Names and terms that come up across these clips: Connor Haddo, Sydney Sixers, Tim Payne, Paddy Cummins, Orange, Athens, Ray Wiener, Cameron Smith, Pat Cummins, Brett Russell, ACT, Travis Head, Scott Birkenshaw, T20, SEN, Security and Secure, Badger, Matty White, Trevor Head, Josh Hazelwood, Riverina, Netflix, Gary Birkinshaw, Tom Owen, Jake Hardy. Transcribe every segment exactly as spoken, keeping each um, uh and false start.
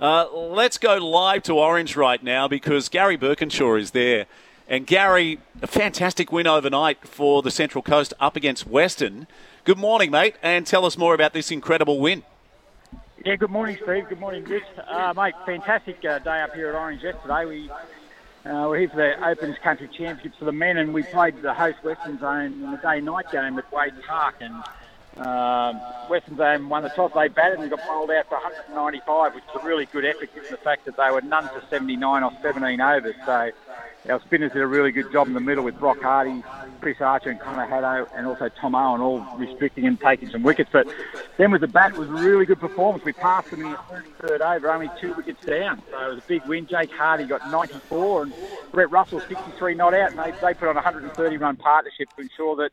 Uh, let's go live to Orange right now because Gary Birkinshaw is there. And Gary, a fantastic win overnight for the Central Coast up against Western. Good morning, mate, and tell us more about this incredible win. Yeah, good morning, Steve. Good morning, Rich. Uh, mate, fantastic uh, day up here at Orange yesterday. We uh, were here for the Opens Country Championships for the men, and we played the host Western Zone in the day-night game at Wade Park, and Um, Western Zone won the toss. They batted and got bowled out for one hundred ninety-five, which is a really good effort given the fact that they were none for seventy-nine off seventeen overs. So our spinners did a really good job in the middle with Brock Hardy, Chris Archer and Connor Haddo, and also Tom Owen, all restricting and taking some wickets. But then with the bat, it was a really good performance. We passed them in the thirty-third over, only two wickets down. So it was a big win. Jake Hardy got ninety-four and Brett Russell sixty-three not out. And they, they put on a one hundred thirty run partnership to ensure that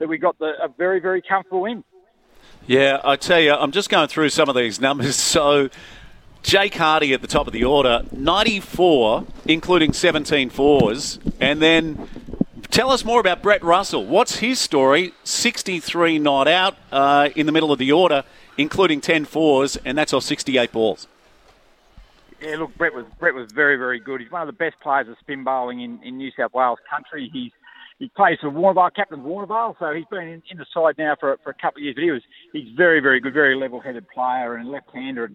that we got the, a very, very comfortable win. Yeah, I tell you, I'm just going through some of these numbers. So, Jake Hardy at the top of the order, ninety-four, including seventeen fours. And then, tell us more about Brett Russell. What's his story? sixty-three not out uh, in the middle of the order, including ten fours, and that's off sixty-eight balls. Yeah, look, Brett was Brett was very, very good. He's one of the best players of spin bowling in, in New South Wales country. He's He plays for Warner Vale, Captain Warner Vale, so he's been in, in the side now for for a couple of years. But he was he's very, very good, very level-headed player and left-hander, and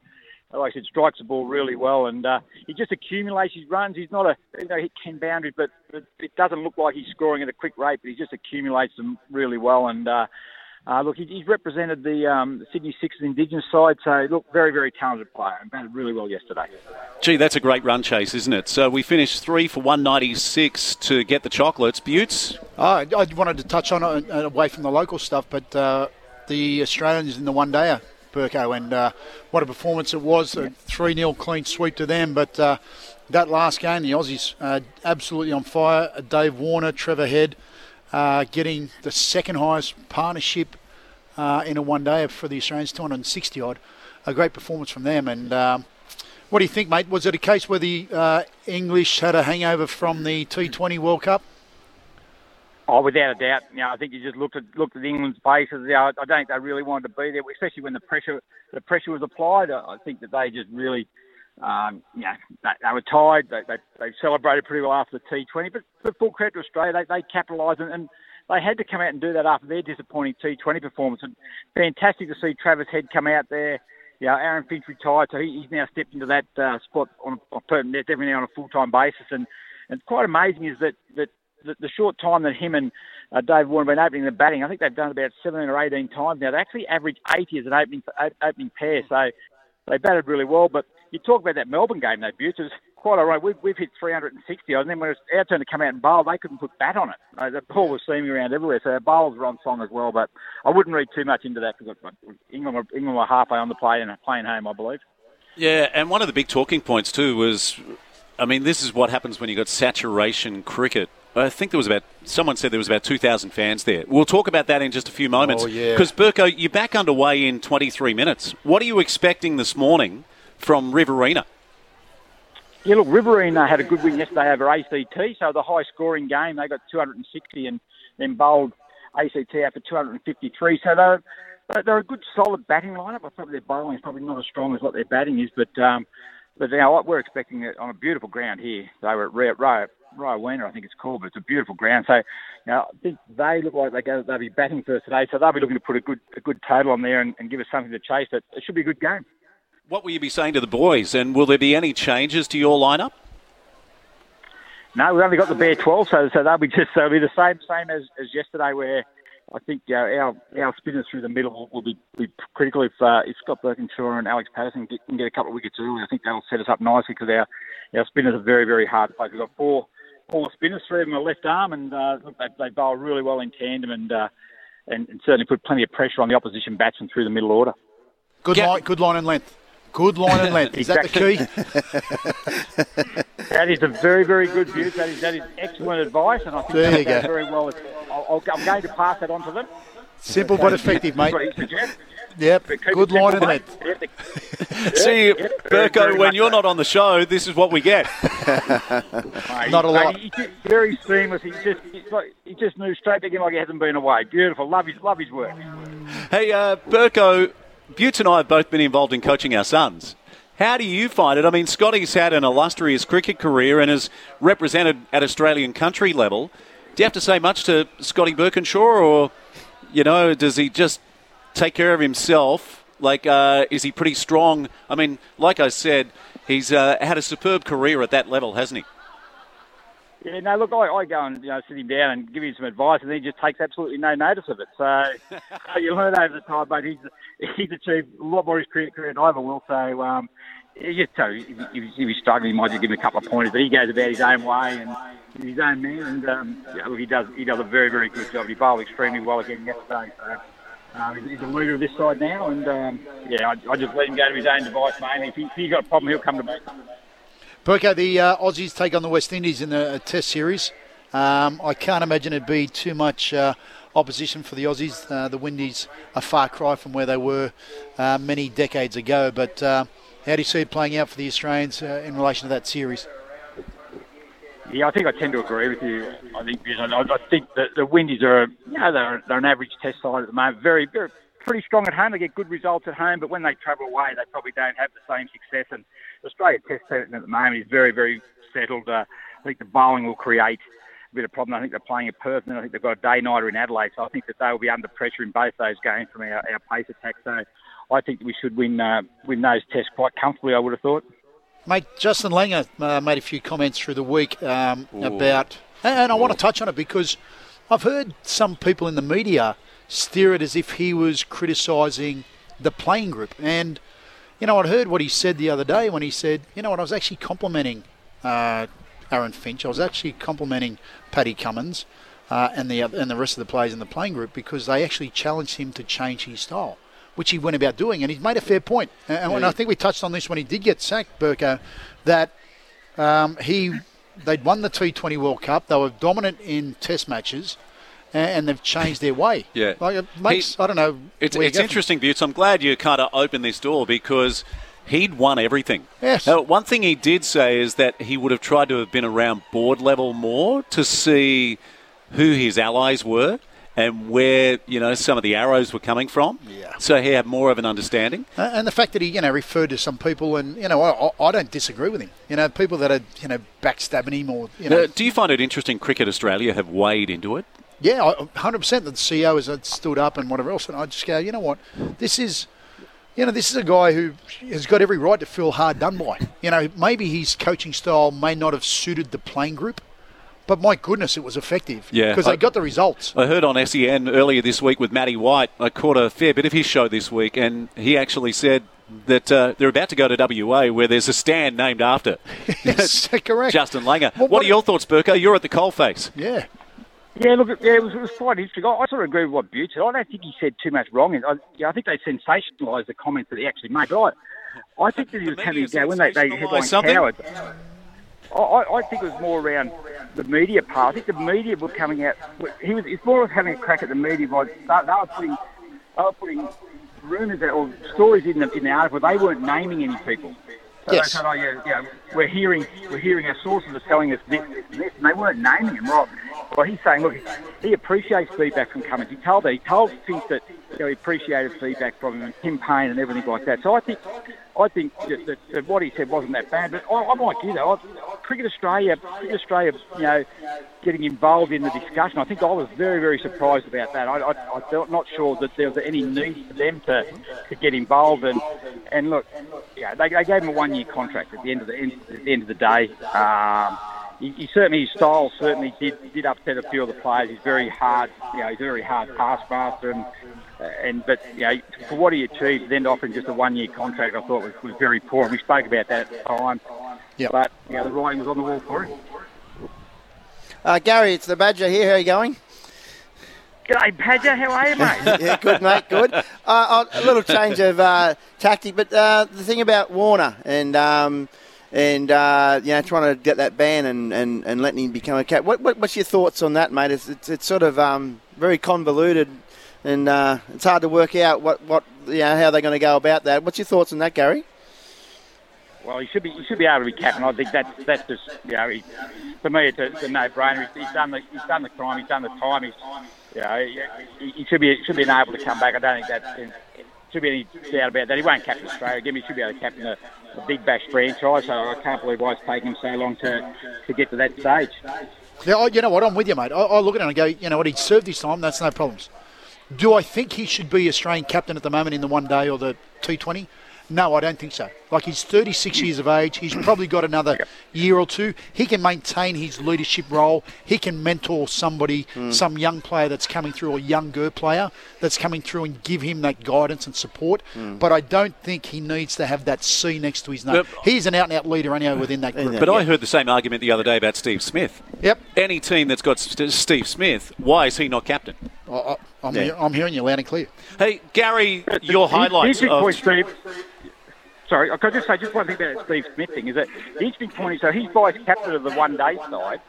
like I said, strikes the ball really well. And uh, he just accumulates his runs. He's not a you know hit ten boundaries, but, but it doesn't look like he's scoring at a quick rate. But he just accumulates them really well. And uh, uh, look, he, he's represented the um, Sydney Sixers Indigenous side, so look, very, very talented player, and batted really well yesterday. Gee, that's a great run chase, isn't it? So we finished three for one ninety-six to get the chocolates. Butts? Oh, I wanted to touch on it away from the local stuff, but uh, the Australians in the one-dayer, Burko, and uh, what a performance it was. A three nil clean sweep to them, but uh, that last game, the Aussies uh, absolutely on fire. Dave Warner, Trevor Head, uh, getting the second highest partnership uh, in a one-dayer for the Australians, two hundred sixty odd. A great performance from them, and Um, what do you think, mate? Was it a case where the uh, English had a hangover from the T twenty World Cup? Oh, without a doubt. You know, I think you just looked at looked at England's bases. You know, I don't think they really wanted to be there, especially when the pressure the pressure was applied. I think that they just really, um, you know, they, they were tired. They, they they celebrated pretty well after the T twenty. But, but full credit to Australia, they, they capitalised and, and they had to come out and do that after their disappointing T twenty performance. And fantastic to see Travis Head come out there. Yeah, Aaron Finch retired, so he's now stepped into that uh, spot on permanent, definitely on a full-time basis. And, and it's quite amazing is that, that, that the short time that him and uh, Dave Warner have been opening the batting, I think they've done about seventeen or eighteen times now. They actually average eighty as an opening opening pair, so they batted really well. But you talk about that Melbourne game, though, Butts, it was quite all right. We've, we've hit three hundred sixty, and then when it's our turn to come out and bowl, they couldn't put bat on it. Uh, the ball was seaming around everywhere, so our bowls were on song as well. But I wouldn't read too much into that because England were, England were halfway on the play and playing home, I believe. Yeah, and one of the big talking points too was, I mean, this is what happens when you've got saturation cricket. I think there was about, someone said there was about two thousand fans there. We'll talk about that in just a few moments. Oh, yeah. Because, Birko, you're back underway in twenty-three minutes. What are you expecting this morning from Riverina? Yeah, look, Riverina had a good win yesterday over A C T, so the high-scoring game, they got two hundred sixty and then bowled A C T out for two hundred fifty-three. So they're, they're a good, solid batting lineup. I thought their bowling is probably not as strong as what their batting is, but um, but you know what, we're expecting it on a beautiful ground here. They were at Ray, Ray, Ray Wiener, I think it's called, but it's a beautiful ground. So you know, I think they look like they go, they'll be batting first today, so they'll be looking to put a good a good total on there and, and give us something to chase. But it should be a good game. What will you be saying to the boys, and will there be any changes to your lineup? No, we've only got the bare twelve, so so they'll be just they'll be the same same as, as yesterday. Where I think uh, our our spinners through the middle will be, be critical. If uh, if Scott Birkenshaw and Alex Patterson get, can get a couple of wickets early, I think that'll set us up nicely because our, our spinners are very very hard to play. We've got four four spinners, three of them are left arm, and uh, they, they bowl really well in tandem, and, uh, and and certainly put plenty of pressure on the opposition batsmen through the middle order. Good yeah. line, good line and length. Good line and length. Is exactly. that the key? That is a very, very good view. That is that is excellent advice, and I think there that goes go. very well. I'll, I'll, I'm going to pass that on to them. Simple but effective, mate. Yep, good line in that. See, yep, Birko, when you're not on the show, this is what we get. Mate, not a lot. Mate, he's very seamless. He just like, he just moves straight back in like he hasn't been away. Beautiful. Love his, love his work. Hey, uh, Birko, Butts and I have both been involved in coaching our sons. How do you find it? I mean, Scotty's had an illustrious cricket career and is represented at Australian country level. Do you have to say much to Scotty Birkinshaw, or, you know, does he just take care of himself? Like, uh, is he pretty strong? I mean, like I said, he's uh, had a superb career at that level, hasn't he? Yeah, no, look, I, I go and you know, sit him down and give him some advice, and he just takes absolutely no notice of it. So, so you learn over the time, but he's, he's achieved a lot more his career, career than I ever will. So, um, yeah, so if, if he's struggling, he might just give him a couple of pointers, but he goes about his own way and his own man. And um, yeah, look, he does he does a very, very good job. He bowled extremely well again yesterday. So. Uh, he's the leader of this side now, and um, yeah, I, I just let him go to his own device, mate. If, he, if he's got a problem, he'll come to me. Burko, the uh, Aussies take on the West Indies in the Test Series. Um, I can't imagine it'd be too much uh, opposition for the Aussies. Uh, the Windies are far cry from where they were uh, many decades ago, but uh, how do you see it playing out for the Australians uh, in relation to that series? Yeah, I think I tend to agree with you. I think you know, I think that the Windies are, you know, they're, they're an average Test side at the moment. Very, very, pretty strong at home. They get good results at home, but when they travel away, they probably don't have the same success. And the Australia Test team at the moment is very, very settled. Uh, I think the bowling will create a bit of problem. I think they're playing in Perth, and I think they've got a day-nighter in Adelaide. So I think that they will be under pressure in both those games from our, our pace attack. So I think we should win uh, win those Tests quite comfortably, I would have thought. Mate, Justin Langer uh, made a few comments through the week um, about, and I Ooh. want to touch on it because I've heard some people in the media steer it as if he was criticising the playing group. And, you know, I heard what he said the other day when he said, you know what, I was actually complimenting uh, Aaron Finch. I was actually complimenting Paddy Cummins uh, and the and the rest of the players in the playing group because they actually challenged him to change his style, which he went about doing, and he's made a fair point. And, yeah, and I think we touched on this when he did get sacked, Burko, that um, he they'd won the T twenty World Cup, they were dominant in Test matches, and they've changed their way. Yeah, like it makes he, I don't know. It's, it's interesting, Butts. I'm glad you kind of opened this door because he'd won everything. Yes. Now, one thing he did say is that he would have tried to have been around board level more to see who his allies were and where, you know, some of the arrows were coming from. Yeah. So he had more of an understanding. Uh, and the fact that he, you know, referred to some people and, you know, I, I don't disagree with him. You know, people that are, you know, backstabbing him or, you know. Uh, do you find it interesting Cricket Australia have weighed into it? Yeah, one hundred percent. The C E O has stood up and whatever else. And I just go, you know what, this is, you know, this is a guy who has got every right to feel hard done by. You know, maybe his coaching style may not have suited the playing group. But my goodness, it was effective because yeah, they got the results. I heard on S E N earlier this week with Matty White, I caught a fair bit of his show this week, and he actually said that uh, they're about to go to W A where there's a stand named after. Yes, correct. Justin Langer. Well, what, what are your thoughts, Burko? You're at the coalface. Yeah. Yeah, look, yeah, it was, it was quite interesting. I, I sort of agree with what Butts said. I don't think he said too much wrong. I, yeah, I think they sensationalised the comments that he actually made. But I, I think that he was having a go when they, they headlined Coward. I, I think it was more around the media part. I think the media were coming out. He was. It's more like having a crack at the media. By they, they were putting, they were putting rumours or stories in the in the article. They weren't naming any people. So yes. They said, "Oh yeah, yeah, we're hearing, we're hearing our sources are telling us this, this, and this," and they weren't naming him. Right. Well, he's saying, look, he appreciates feedback from Cummins. He told he told Finch that you know, he appreciated feedback from him and Tim Payne and everything like that. So I think. I think that, that what he said wasn't that bad, but I, I'm like you though. I, Cricket Australia, Cricket Australia, you know, getting involved in the discussion. I think I was very, very surprised about that. I, I, I'm not sure that there was any need for them to, to get involved. And and look, yeah, they, they gave him a one-year contract at the end of the end, at the end of the day. Um, he, he certainly his style certainly did did upset a few of the players. He's very hard, you know, he's a very hard taskmaster and. And but you know, for what he achieved, then offering just a one-year contract, I thought was, was very poor. We spoke about that at the time. Yep. But you know, the writing was on the wall for him. Uh, Gary, it's the Badger here. How are you going? G'day, Badger. How are you, mate? Yeah, good, mate. Good. Uh, a little change of uh, tactic, but uh, the thing about Warner and um, and uh, you know, trying to get that ban and, and, and letting him become a captain. What, what, what's your thoughts on that, mate? It's it's, it's sort of um, very convoluted, and uh, it's hard to work out what, what you know, how they're going to go about that. What's your thoughts on that, Gary? Well, he should be he should be able to be captain. I think that's that's just you know, he, for me it's a, it's a no-brainer. He's, he's done the he's done the crime. He's done the time. He's you know, he, he should be should be able to come back. I don't think that should be any doubt about that. He won't captain Australia again. He should be able to captain a, a big bash franchise. So I can't believe why it's taken him so long to to get to that stage. Yeah, you know what? I'm with you, mate. I, I look at it and I go, you know what? He served his time. That's no problems. Do I think he should be Australian captain at the moment in the one day or the T twenty? No, I don't think so. Like, he's thirty-six years of age. He's probably got another year or two. He can maintain his leadership role. He can mentor somebody, mm. some young player that's coming through or younger player that's coming through and give him that guidance and support. Mm. But I don't think he needs to have that C next to his name. But he's an out-and-out leader anyway within that group. But yeah. I heard the same argument the other day about Steve Smith. Yep. Any team that's got Steve Smith, why is he not captain? I, I'm, yeah. I'm hearing you loud and clear. Hey, Gary, your highlights of... Point, Steve. Sorry, I could just say just one thing about Steve Smith thing is that the interesting point is so he's vice captain of the one day side.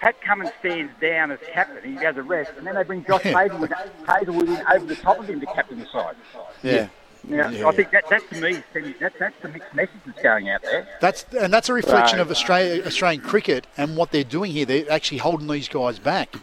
Pat Cummins stands down as captain, he has a rest, and then they bring Josh Hazelwood in over the top of him to captain the side. Yeah. Now, yeah. I think that, that to me, that, that's the mixed message that's going out there. That's and that's a reflection so, of Australia, Australian cricket and what they're doing here. They're actually holding these guys back.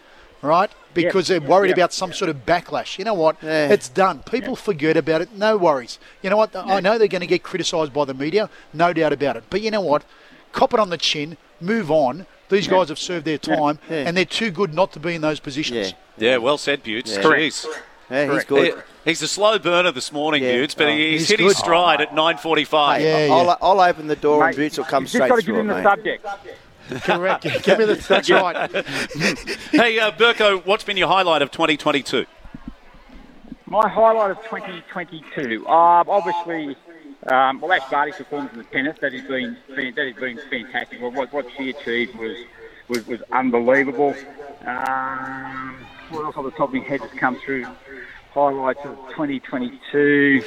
Right? Because yeah, they're worried yeah, about some yeah. sort of backlash. You know what? Yeah. It's done. People yeah. forget about it. No worries. You know what? Yeah. I know they're going to get criticised by the media. No doubt about it. But you know what? Cop it on the chin. Move on. These yeah. guys have served their time yeah. Yeah. and they're too good not to be in those positions. Yeah, yeah well said, Butes. Yeah. Correct. Correct. Yeah, he's good. He, he's a slow burner this morning, yeah. Butes, but oh, he's, he's hit good. his stride oh, at nine forty-five. Yeah, I'll, yeah. I'll, I'll open the door mate, and Butes will come straight through. You've just got to give him the subject. Correct. Give me the that's right. Hey, uh, Birko, what's been your highlight of twenty twenty-two? My highlight of twenty twenty-two, uh, obviously, um, well, Ash Barty's performance in the tennis that has been that has been fantastic. Well, what, what she achieved was was, was unbelievable. Um, what else off the top of my head has come through? Highlights of twenty twenty-two.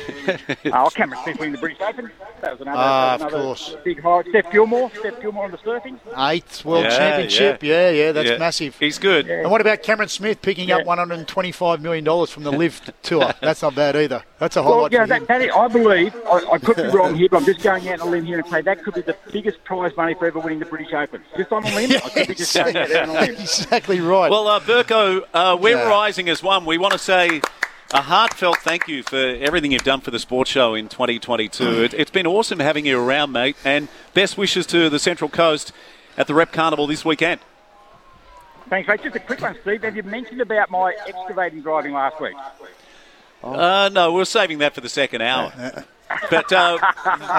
Oh, Cameron Smith winning the British Open. That was another, ah, that was another of course. big highlight. Steph Gilmore. Steph Gilmore on the surfing. Eighth World yeah, Championship. Yeah, yeah, yeah that's yeah. massive. He's good. Yeah. And what about Cameron Smith picking yeah. up one hundred twenty-five million dollars from the LIV Tour? That's not bad either. That's a highlight well, yeah, for that, that is, I believe, I, I could be wrong here, but I'm just going out on a limb here and say that could be the biggest prize money for ever winning the British Open. Just on a limb? yeah, I could be just going out on a limb. Exactly right. Well, uh, Birko, uh, we're yeah. rising as one. We want to say... a heartfelt thank you for everything you've done for the sports show in twenty twenty-two. Mm. It, it's been awesome having you around, mate, and best wishes to the Central Coast at the Rep Carnival this weekend. Thanks, mate. Just a quick one, Steve. Have you mentioned about my excavating driving last week? Oh. Uh, no, we were saving that for the second hour. but uh,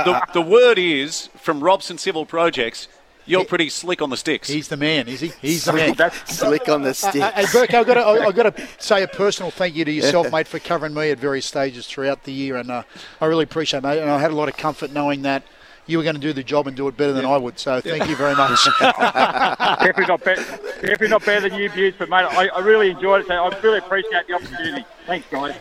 the, the word is, from Robson Civil Projects... You're pretty slick on the sticks. He's the man, is he? He's the man. Slick on the sticks. Uh, hey, Burke, I've got, to, I've got to say a personal thank you to yourself, mate, for covering me at various stages throughout the year. And uh, I really appreciate it, mate. And I had a lot of comfort knowing that you were going to do the job and do it better than yeah. I would. So thank yeah. you very much. Definitely not better, definitely not better than you, Buse. But, mate, I, I really enjoyed it. So I really appreciate the opportunity. Thanks, guys.